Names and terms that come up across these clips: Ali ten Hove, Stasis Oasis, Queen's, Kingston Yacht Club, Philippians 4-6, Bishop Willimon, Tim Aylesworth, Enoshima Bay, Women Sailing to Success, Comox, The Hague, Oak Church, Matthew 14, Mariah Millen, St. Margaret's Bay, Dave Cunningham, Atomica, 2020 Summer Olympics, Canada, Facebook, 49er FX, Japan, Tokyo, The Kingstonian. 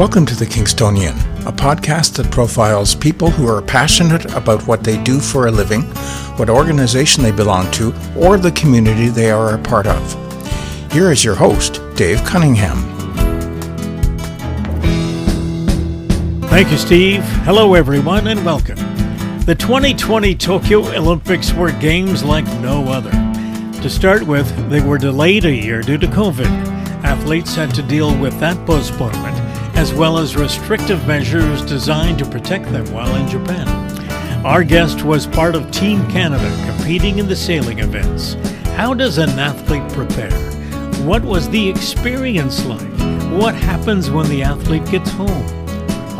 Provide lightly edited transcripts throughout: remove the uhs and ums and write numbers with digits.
Welcome to The Kingstonian, a podcast that profiles people who are passionate about what they do for a living, what organization they belong to, or the community they are a part of. Here is your host, Dave Cunningham. Thank you, Steve. Hello, everyone, and welcome. The 2020 Tokyo Olympics were games like no other. To start with, they were delayed a year due to COVID. Athletes had to deal with that postponement, as well as restrictive measures designed to protect them while in Japan. Our guest was part of Team Canada competing in the sailing events. How does an athlete prepare? What was the experience like? What happens when the athlete gets home?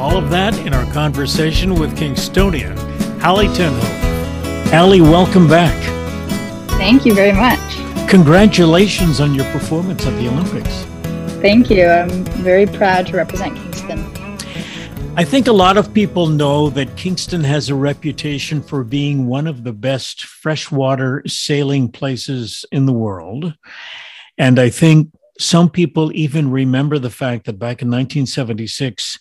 All of that in our conversation with Kingstonian, Ali ten Hove. Ali, welcome back. Thank you very much. Congratulations on your performance at the Olympics. Thank you. I'm very proud to represent Kingston. I think a lot of people know that Kingston has a reputation for being one of the best freshwater sailing places in the world. And I think some people even remember the fact that back in 1976,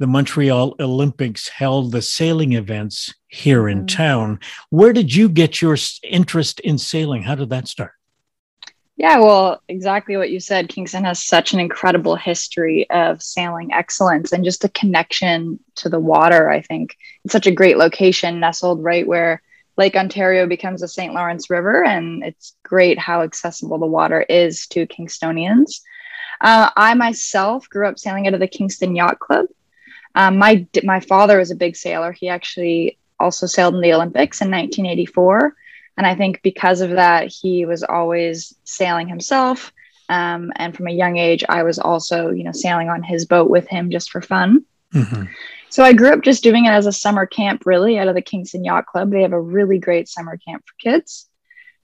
the Montreal Olympics held the sailing events here in town. Where did you get your interest in sailing? How did that start? Yeah, well, exactly what you said. Kingston has such an incredible history of sailing excellence and just the connection to the water, I think. It's such a great location, nestled right where Lake Ontario becomes the St. Lawrence River, and it's great how accessible the water is to Kingstonians. I myself grew up sailing out of the Kingston Yacht Club. My father was a big sailor. He actually also sailed in the Olympics in 1984. And I think because of that, he was always sailing himself. And from a young age, I was also, sailing on his boat with him just for fun. Mm-hmm. So I grew up just doing it as a summer camp, really, out of the Kingston Yacht Club. They have a really great summer camp for kids.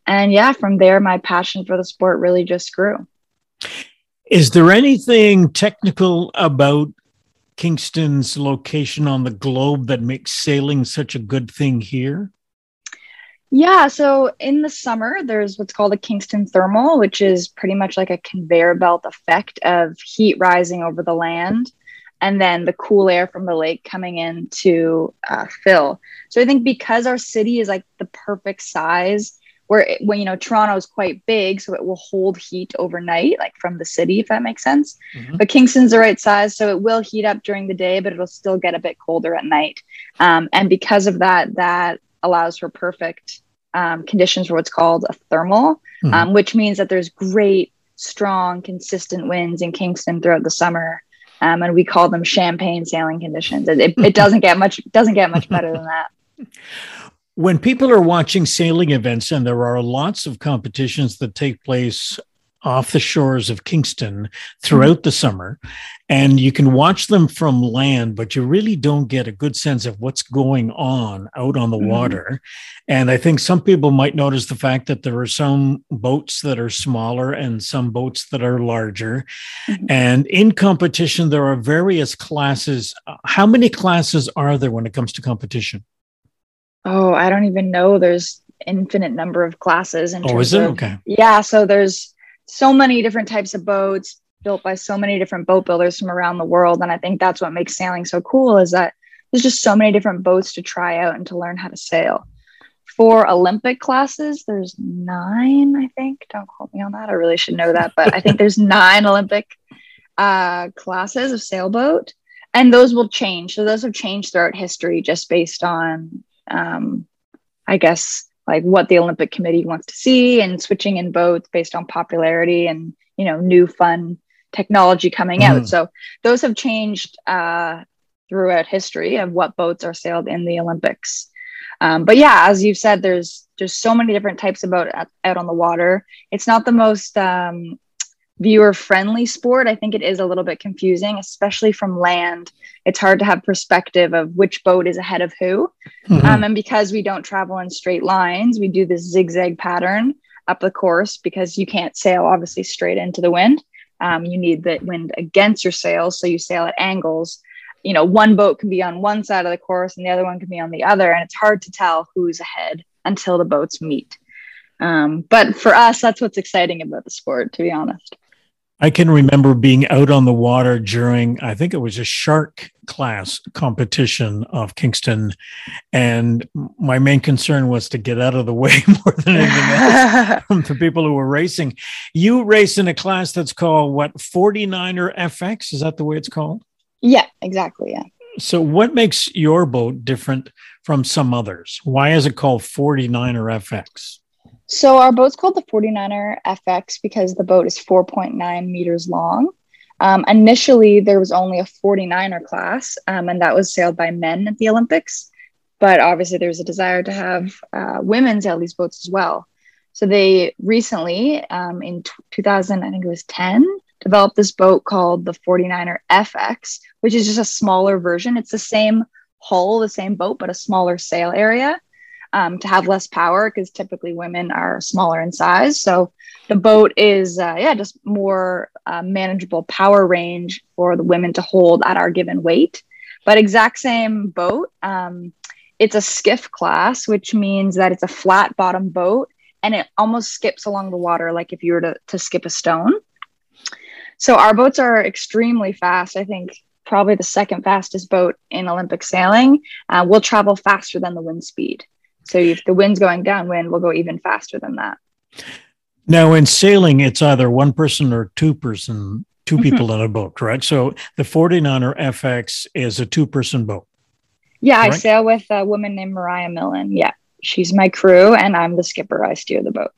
And yeah, from there, my passion for the sport really just grew. Is there anything technical about Kingston's location on the globe that makes sailing such a good thing here? Yeah, so in the summer, there's what's called a Kingston thermal, which is pretty much like a conveyor belt effect of heat rising over the land and then the cool air from the lake coming in to fill. So I think because our city is like the perfect size, when Toronto is quite big, so it will hold heat overnight, like from the city, if that makes sense. Mm-hmm. But Kingston's the right size, so it will heat up during the day, but it'll still get a bit colder at night. And because of that allows for perfect conditions for what's called a thermal, which means that there's great, strong, consistent winds in Kingston throughout the summer. And we call them champagne sailing conditions. It doesn't get much better than that. When people are watching sailing events, and there are lots of competitions that take place off the shores of Kingston throughout the summer, and you can watch them from land, but you really don't get a good sense of what's going on out on the water. And I think some people might notice the fact that there are some boats that are smaller and some boats that are larger. And in competition, there are various classes. How many classes are there when it comes to competition? Oh, I don't even know. There's infinite number of classes. Okay. Yeah, so there's so many different types of boats built by so many different boat builders from around the world. And I think that's what makes sailing so cool, is that there's just so many different boats to try out and to learn how to sail. For Olympic classes, there's 9, I think. Don't quote me on that. I really should know that. But I think there's 9 Olympic classes of sailboat. And those will change. So those have changed throughout history just based on, like what the Olympic Committee wants to see, and switching in boats based on popularity and, new fun technology coming out. So those have changed throughout history of what boats are sailed in the Olympics. But yeah, as you've said, there's just so many different types of boat out on the water. It's not the most viewer-friendly sport. I think it is a little bit confusing, especially from land. It's hard to have perspective of which boat is ahead of who. And because we don't travel in straight lines, we do this zigzag pattern up the course because you can't sail obviously straight into the wind. You need the wind against your sails, so you sail at angles. One boat can be on one side of the course and the other one can be on the other, and it's hard to tell who's ahead until the boats meet. But for us, that's what's exciting about the sport, to be honest. I can remember being out on the water during, I think it was a shark class competition off Kingston. And my main concern was to get out of the way more than anything else from the people who were racing. You race in a class that's called what, 49er FX? Is that the way it's called? Yeah, exactly. Yeah. So what makes your boat different from some others? Why is it called 49er FX? So our boat's called the 49er FX because the boat is 4.9 meters long. Initially, there was only a 49er class, and that was sailed by men at the Olympics. But obviously, there's a desire to have women sail these boats as well. So they recently, in 2010, developed this boat called the 49er FX, which is just a smaller version. It's the same hull, the same boat, but a smaller sail area. To have less power, because typically women are smaller in size. So the boat is, just more manageable power range for the women to hold at our given weight. But exact same boat. It's a skiff class, which means that it's a flat bottom boat and it almost skips along the water, like if you were to skip a stone. So our boats are extremely fast. I think probably the second fastest boat in Olympic sailing. We'll travel faster than the wind speed. So if the wind's going downwind, we'll go even faster than that. Now, in sailing, it's either one person or two people in a boat, right? So the 49er FX is a two-person boat. Yeah, right? I sail with a woman named Mariah Millen. Yeah, she's my crew, and I'm the skipper. I steer the boat.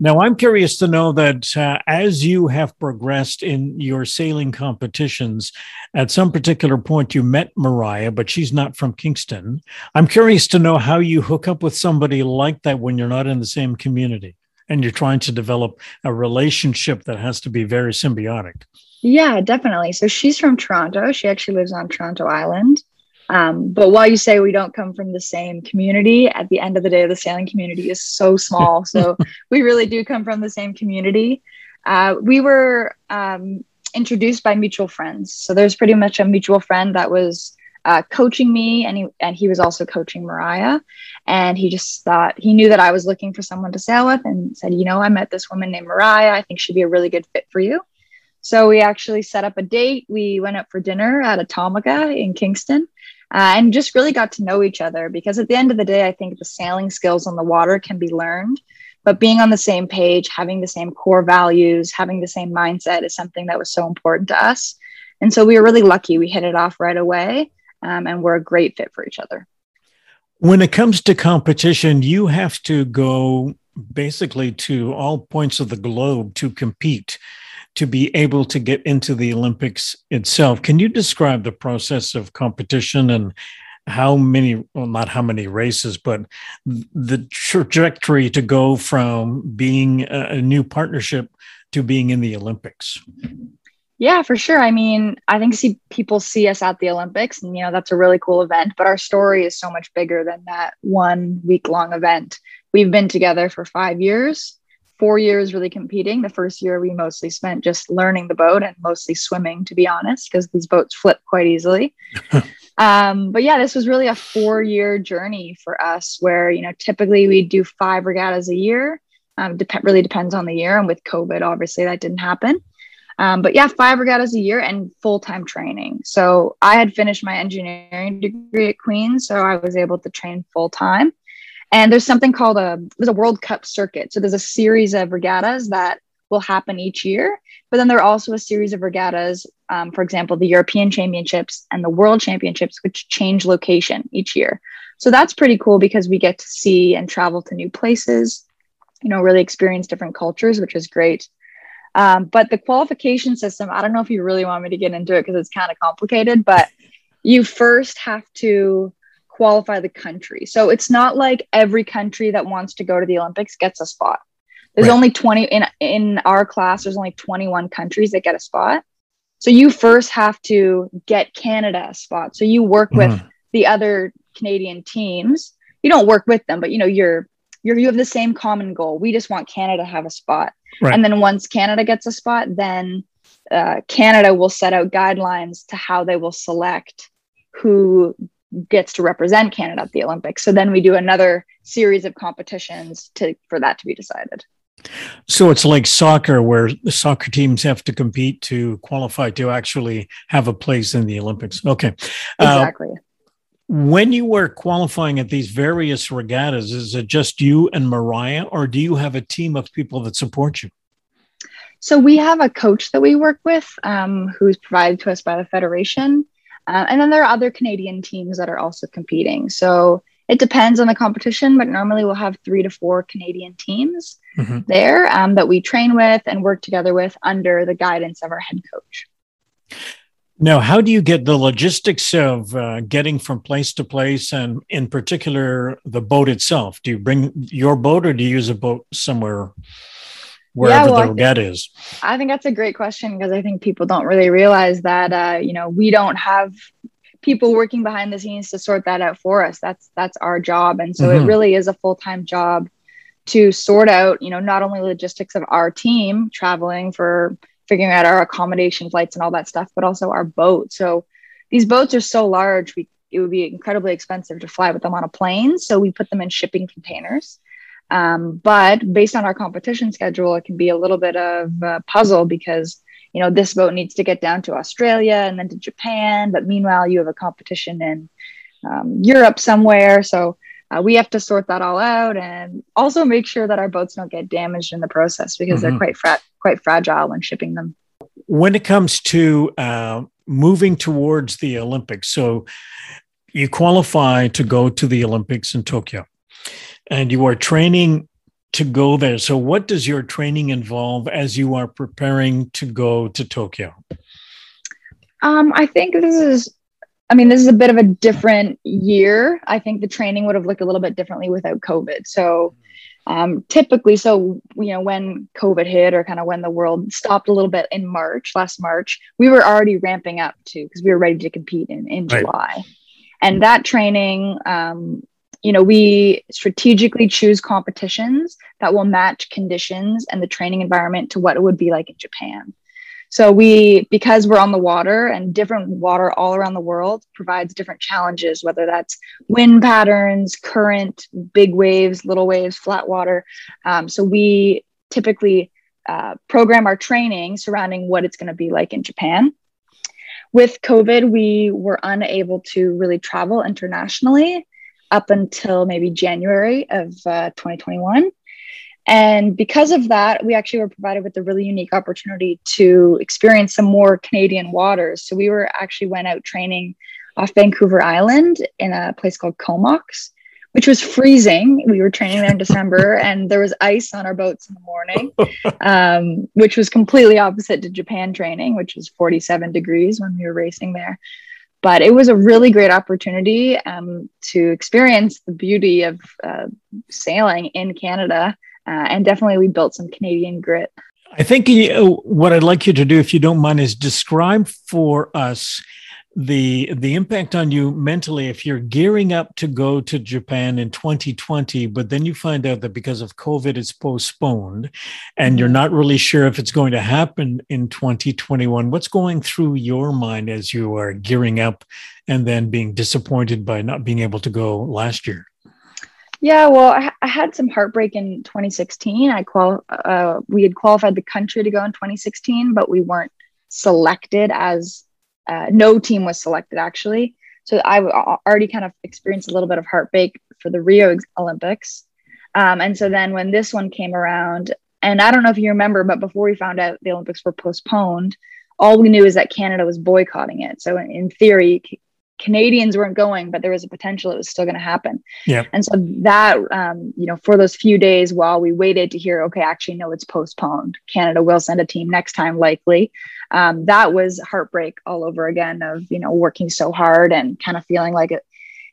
Now, I'm curious to know that as you have progressed in your sailing competitions, at some particular point you met Mariah, but she's not from Kingston. I'm curious to know how you hook up with somebody like that when you're not in the same community and you're trying to develop a relationship that has to be very symbiotic. Yeah, definitely. So she's from Toronto. She actually lives on Toronto Island. But while you say we don't come from the same community, at the end of the day, the sailing community is so small. So we really do come from the same community. We were introduced by mutual friends. So there's pretty much a mutual friend that was coaching me, and he was also coaching Mariah. And he just thought, he knew that I was looking for someone to sail with and said, you know, I met this woman named Mariah. I think she'd be a really good fit for you. So we actually set up a date. We went up for dinner at Atomica in Kingston. And just really got to know each other, because at the end of the day, I think the sailing skills on the water can be learned, but being on the same page, having the same core values, having the same mindset is something that was so important to us. And so we were really lucky. We hit it off right away, and we're a great fit for each other. When it comes to competition, you have to go basically to all points of the globe to compete, to be able to get into the Olympics itself. Can you describe the process of competition and not how many races, but the trajectory to go from being a new partnership to being in the Olympics? Yeah, for sure. I mean, I think people see us at the Olympics and, you know, that's a really cool event, but our story is so much bigger than that 1 week long event. We've been together for 5 years. 4 years really competing. The first year we mostly spent just learning the boat and mostly swimming, to be honest, because these boats flip quite easily. But yeah, this was really a 4-year journey for us where, you know, typically we do 5 regattas a year. Really depends on the year. And with COVID, obviously that didn't happen. But yeah, 5 regattas a year and full-time training. So I had finished my engineering degree at Queen's, so I was able to train full-time. And there's something called there's a World Cup circuit. So there's a series of regattas that will happen each year. But then there are also a series of regattas, for example, the European Championships and the World Championships, which change location each year. So that's pretty cool because we get to see and travel to new places, you know, really experience different cultures, which is great. But the qualification system, I don't know if you really want me to get into it because it's kind of complicated, but you first have to qualify the country. So it's not like every country that wants to go to the Olympics gets a spot. There's only 20 in our class. There's only 21 countries that get a spot. So you first have to get Canada a spot. So you work with the other Canadian teams. You don't work with them, but you know, you have the same common goal. We just want Canada to have a spot. Right. And then once Canada gets a spot, then Canada will set out guidelines to how they will select who gets to represent Canada at the Olympics. So then we do another series of competitions for that to be decided. So it's like soccer, where the soccer teams have to compete to qualify to actually have a place in the Olympics. Okay. Exactly. When you were qualifying at these various regattas, is it just you and Mariah, or do you have a team of people that support you? So we have a coach that we work with, who's provided to us by the Federation. And then there are other Canadian teams that are also competing. So it depends on the competition, but normally we'll have 3 to 4 Canadian teams there that we train with and work together with under the guidance of our head coach. Now, how do you get the logistics of getting from place to place, and in particular, the boat itself? Do you bring your boat, or do you use a boat somewhere, wherever the regatta is? I think that's a great question, because I think people don't really realize that, we don't have people working behind the scenes to sort that out for us. That's our job. And so it really is a full-time job to sort out, not only logistics of our team traveling for figuring out our accommodation, flights and all that stuff, but also our boat. So these boats are so large, it would be incredibly expensive to fly with them on a plane. So we put them in shipping containers. But based on our competition schedule, it can be a little bit of a puzzle, because this boat needs to get down to Australia and then to Japan. But meanwhile, you have a competition in Europe somewhere. So we have to sort that all out, and also make sure that our boats don't get damaged in the process, because they're quite fragile when shipping them. When it comes to moving towards the Olympics, so you qualify to go to the Olympics in Tokyo, and you are training to go there. So what does your training involve as you are preparing to go to Tokyo? I think this is a bit of a different year. I think the training would have looked a little bit differently without COVID. So typically, when COVID hit, or kind of when the world stopped a little bit in last March, we were already ramping up to, because we were ready to compete in July. And that training, we strategically choose competitions that will match conditions and the training environment to what it would be like in Japan. So because we're on the water, and different water all around the world provides different challenges, whether that's wind patterns, current, big waves, little waves, flat water. So we typically program our training surrounding what it's going to be like in Japan. With COVID, we were unable to really travel internationally up until maybe January of 2021. And because of that, we actually were provided with a really unique opportunity to experience some more Canadian waters. So we went out training off Vancouver Island in a place called Comox, which was freezing. We were training there in December, and there was ice on our boats in the morning, which was completely opposite to Japan training, which was 47 degrees when we were racing there. But it was a really great opportunity to experience the beauty of sailing in Canada. And definitely we built some Canadian grit. I think what I'd like you to do, if you don't mind, is describe for us the impact on you mentally if you're gearing up to go to Japan in 2020, but then you find out that because of COVID, it's postponed, and you're not really sure if it's going to happen in 2021. What's going through your mind as you are gearing up and then being disappointed by not being able to go last year? Yeah, well, I had some heartbreak in 2016. We had qualified the country to go in 2016, but we weren't selected no team was selected, actually. So I already kind of experienced a little bit of heartbreak for the Rio Olympics. And so then when this one came around, and I don't know if you remember, but before we found out the Olympics were postponed, all we knew is that Canada was boycotting it. So in theory, Canadians weren't going, but there was a potential it was still going to happen. Yeah. And so that, for those few days while we waited to hear, okay, actually, no, it's postponed, Canada will send a team next time, likely. That was heartbreak all over again of, working so hard and kind of feeling like it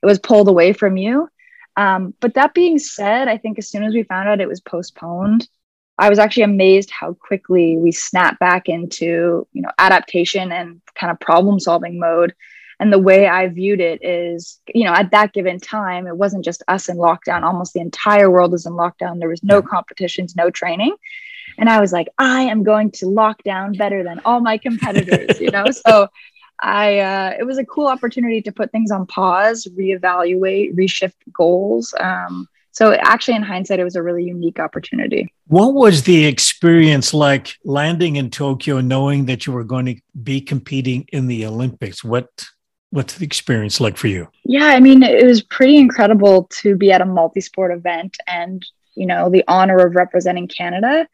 was pulled away from you. But that being said, I think as soon as we found out it was postponed, I was actually amazed how quickly we snapped back into, adaptation and kind of problem solving mode. And the way I viewed it is, at that given time, it wasn't just us in lockdown. Almost the entire world was in lockdown. There was no competitions, no training. And I was like, I am going to lock down better than all my competitors, So it was a cool opportunity to put things on pause, reevaluate, reshift goals, So actually, in hindsight, it was a really unique opportunity. What was the experience like landing in Tokyo, knowing that you were going to be competing in the Olympics? What's the experience like for you? Yeah, I mean, it was pretty incredible to be at a multi-sport event and, you know, the honor of representing Canada.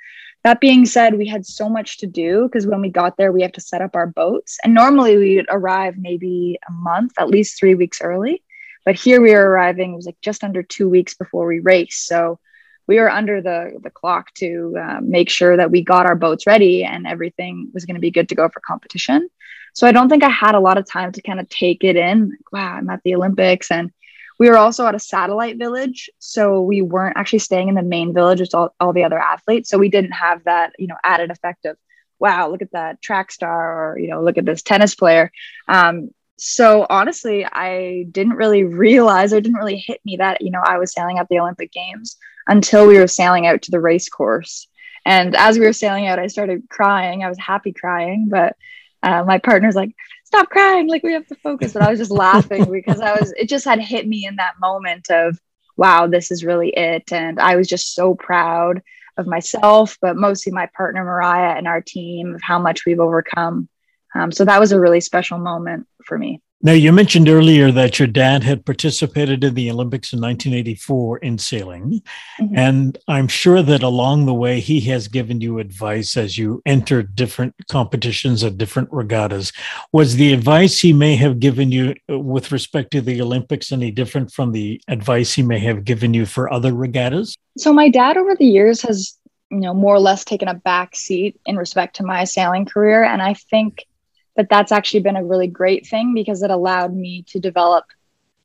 That being said, we had so much to do because when we got there, we have to set up our boats. And normally we would arrive maybe a month, at least 3 weeks early. But here we were arriving, it was like just under 2 weeks before we raced. So we were under the clock to make sure that we got our boats ready and everything was going to be good to go for competition. So I don't think I had a lot of time to kind of take it in. Like, wow, I'm at the Olympics. And we were also at a satellite village. So we weren't actually staying in the main village. It's all the other athletes. So we didn't have that, you know, added effect of, wow, look at that track star or, you know, look at this tennis player. So honestly, I didn't really realize, or it didn't really hit me that, you know, I was sailing at the Olympic Games until we were sailing out to the race course. And as we were sailing out, I started crying. I was happy crying, but my partner's like, stop crying, like we have to focus. But I was just laughing because it just had hit me in that moment of, wow, this is really it. And I was just so proud of myself, but mostly my partner, Mariah, and our team, of how much we've overcome. So that was a really special moment for me. Now, you mentioned earlier that your dad had participated in the Olympics in 1984 in sailing. Mm-hmm. And I'm sure that along the way, he has given you advice as you enter different competitions at different regattas. Was the advice he may have given you with respect to the Olympics any different from the advice he may have given you for other regattas? So my dad over the years has, you know, more or less taken a back seat in respect to my sailing career. And I think but that's actually been a really great thing because it allowed me to develop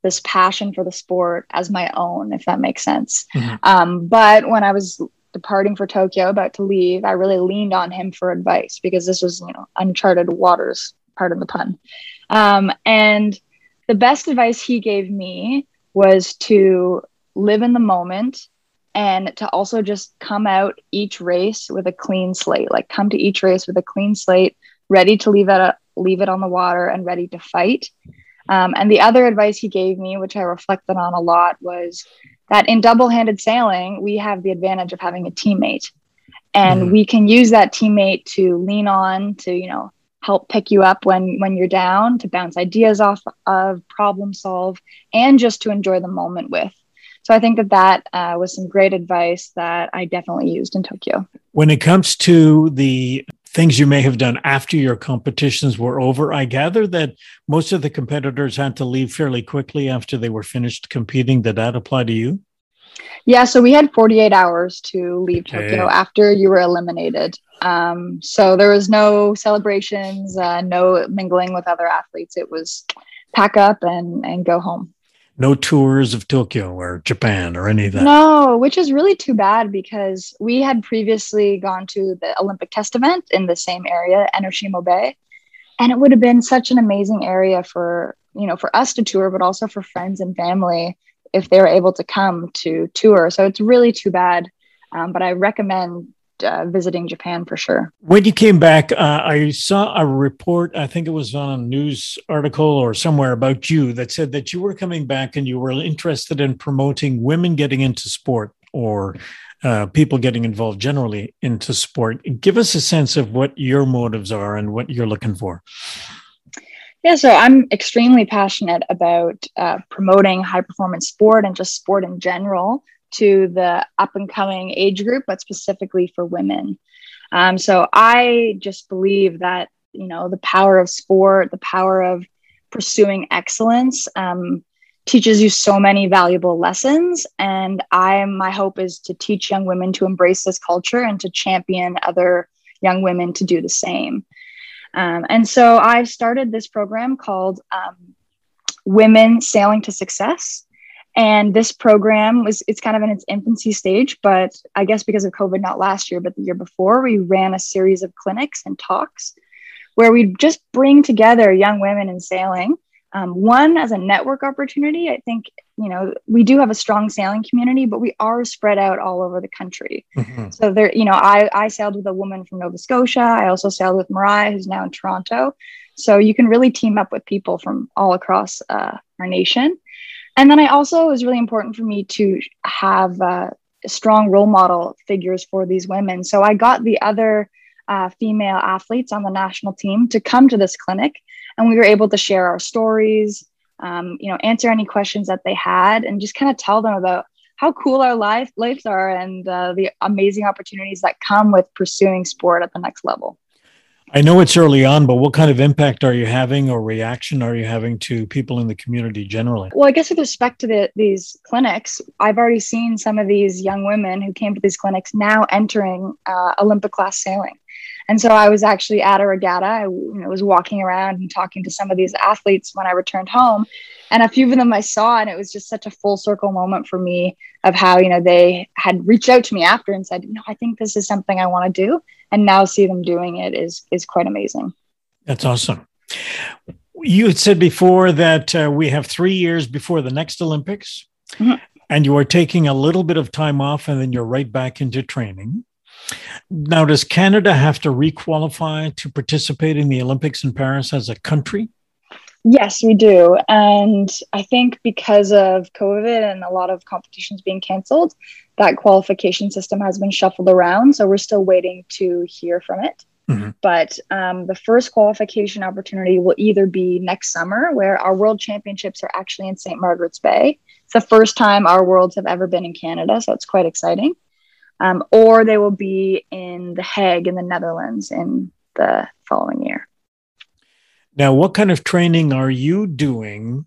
this passion for the sport as my own, if that makes sense. Mm-hmm. But when I was departing for Tokyo, about to leave, I really leaned on him for advice because this was, you know, uncharted waters, pardon the pun. And the best advice he gave me was to live in the moment and to also just come out each race with a clean slate, like come to each race with a clean slate, ready to leave it on the water and ready to fight. And the other advice he gave me, which I reflected on a lot, was that in double-handed sailing, we have the advantage of having a teammate. And we can use that teammate to lean on, to, you know, help pick you up when you're down, to bounce ideas off of, problem solve, and just to enjoy the moment with. So I think that was some great advice that I definitely used in Tokyo. When it comes to the things you may have done after your competitions were over, I gather that most of the competitors had to leave fairly quickly after they were finished competing. Did that apply to you? Yeah, so we had 48 hours to leave Tokyo after you were eliminated. So there was no celebrations, no mingling with other athletes. It was pack up and go home. No tours of Tokyo or Japan or any of that? No, which is really too bad because we had previously gone to the Olympic test event in the same area, Enoshima Bay. And it would have been such an amazing area for, you know, for us to tour, but also for friends and family if they were able to come to tour. So it's really too bad. But I recommend visiting Japan for sure. When you came back, I saw a report, I think it was on a news article or somewhere about you that said that you were coming back and you were interested in promoting women getting into sport or people getting involved generally into sport. Give us a sense of what your motives are and what you're looking for. Yeah, so I'm extremely passionate about promoting high performance sport and just sport in general to the up-and-coming age group, but specifically for women. So I just believe that, you know, the power of sport, the power of pursuing excellence teaches you so many valuable lessons. And my hope is to teach young women to embrace this culture and to champion other young women to do the same. And so I started this program called Women Sailing to Success. And this program it's kind of in its infancy stage, but I guess because of COVID, not last year, but the year before, we ran a series of clinics and talks where we just bring together young women in sailing. One, as a network opportunity, I think, you know, we do have a strong sailing community, but we are spread out all over the country. Mm-hmm. So there, you know, I sailed with a woman from Nova Scotia. I also sailed with Mariah, who's now in Toronto. So you can really team up with people from all across our nation. And then I also, it was really important for me to have strong role model figures for these women. So I got the other female athletes on the national team to come to this clinic, and we were able to share our stories, answer any questions that they had, and just kind of tell them about how cool our lives are and the amazing opportunities that come with pursuing sport at the next level. I know it's early on, but what kind of impact are you having, or reaction are you having to people in the community generally? Well, I guess with respect to these clinics, I've already seen some of these young women who came to these clinics now entering Olympic class sailing. And so I was actually at a regatta. I was walking around and talking to some of these athletes when I returned home. And a few of them I saw, and it was just such a full circle moment for me of how, they had reached out to me after and said, I think this is something I want to do. And now see them doing it is quite amazing. That's awesome. You had said before that we have 3 years before the next Olympics, mm-hmm. and you are taking a little bit of time off, and then you're right back into training. Now, does Canada have to re-qualify to participate in the Olympics in Paris as a country? Yes, we do. And I think because of COVID and a lot of competitions being canceled, that qualification system has been shuffled around. So we're still waiting to hear from it. Mm-hmm. But the first qualification opportunity will either be next summer, where our world championships are actually in St. Margaret's Bay. It's the first time our worlds have ever been in Canada. So it's quite exciting. Or they will be in The Hague in the Netherlands in the following year. Now, what kind of training are you doing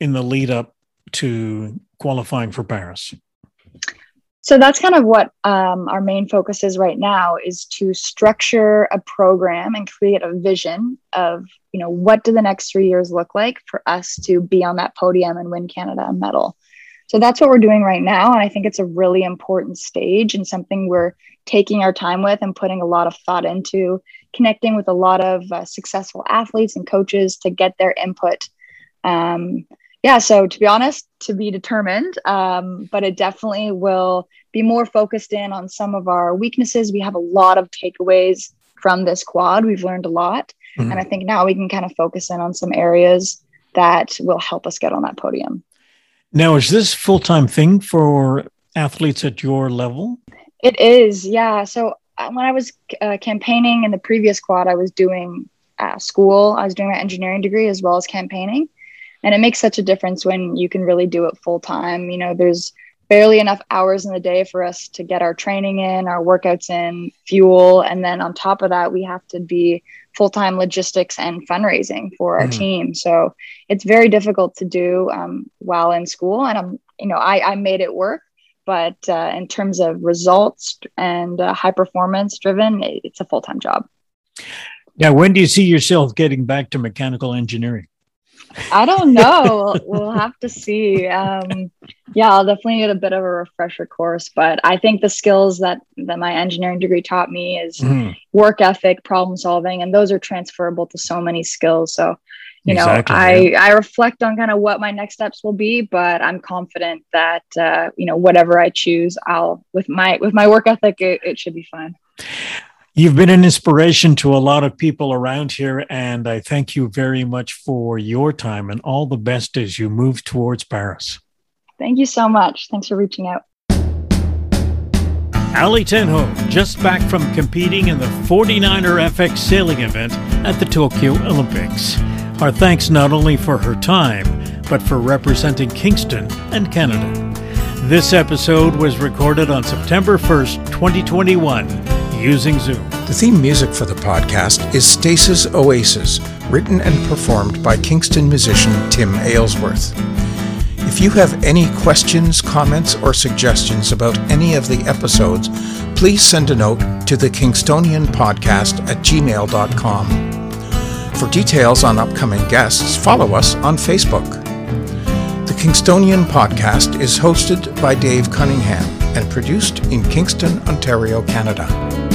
in the lead up to qualifying for Paris? So that's kind of what our main focus is right now, is to structure a program and create a vision of, what do the next 3 years look like for us to be on that podium and win Canada a medal. So that's what we're doing right now. And I think it's a really important stage and something we're taking our time with and putting a lot of thought into, connecting with a lot of successful athletes and coaches to get their input. So to be honest, to be determined, but it definitely will be more focused in on some of our weaknesses. We have a lot of takeaways from this quad. We've learned a lot. Mm-hmm. And I think now we can kind of focus in on some areas that will help us get on that podium. Now, is this a full-time thing for athletes at your level? It is, yeah. So when I was campaigning in the previous quad, I was doing school. I was doing my engineering degree as well as campaigning. And it makes such a difference when you can really do it full-time. There's barely enough hours in the day for us to get our training in, our workouts in, fuel. And then on top of that, we have to be full-time logistics and fundraising for our mm-hmm. team. So it's very difficult to do while in school. And I made it work, but in terms of results and high performance driven, it's a full-time job. Now, when do you see yourself getting back to mechanical engineering? I don't know. We'll have to see. I'll definitely get a bit of a refresher course, but I think the skills that my engineering degree taught me is work ethic, problem solving, and those are transferable to so many skills. So, I reflect on kind of what my next steps will be, but I'm confident that, whatever I choose, with my work ethic, it should be fine. You've been an inspiration to a lot of people around here, and I thank you very much for your time and all the best as you move towards Paris. Thank you so much. Thanks for reaching out. Ali ten Hove, just back from competing in the 49er FX sailing event at the Tokyo Olympics. Our thanks not only for her time, but for representing Kingston and Canada. This episode was recorded on September 1st, 2021. Using Zoom. The theme music for the podcast is Stasis Oasis, written and performed by Kingston musician Tim Aylesworth. If you have any questions, comments, or suggestions about any of the episodes, please send a note to thekingstonianpodcast@gmail.com. For details on upcoming guests, follow us on Facebook. The Kingstonian Podcast is hosted by Dave Cunningham and produced in Kingston, Ontario, Canada.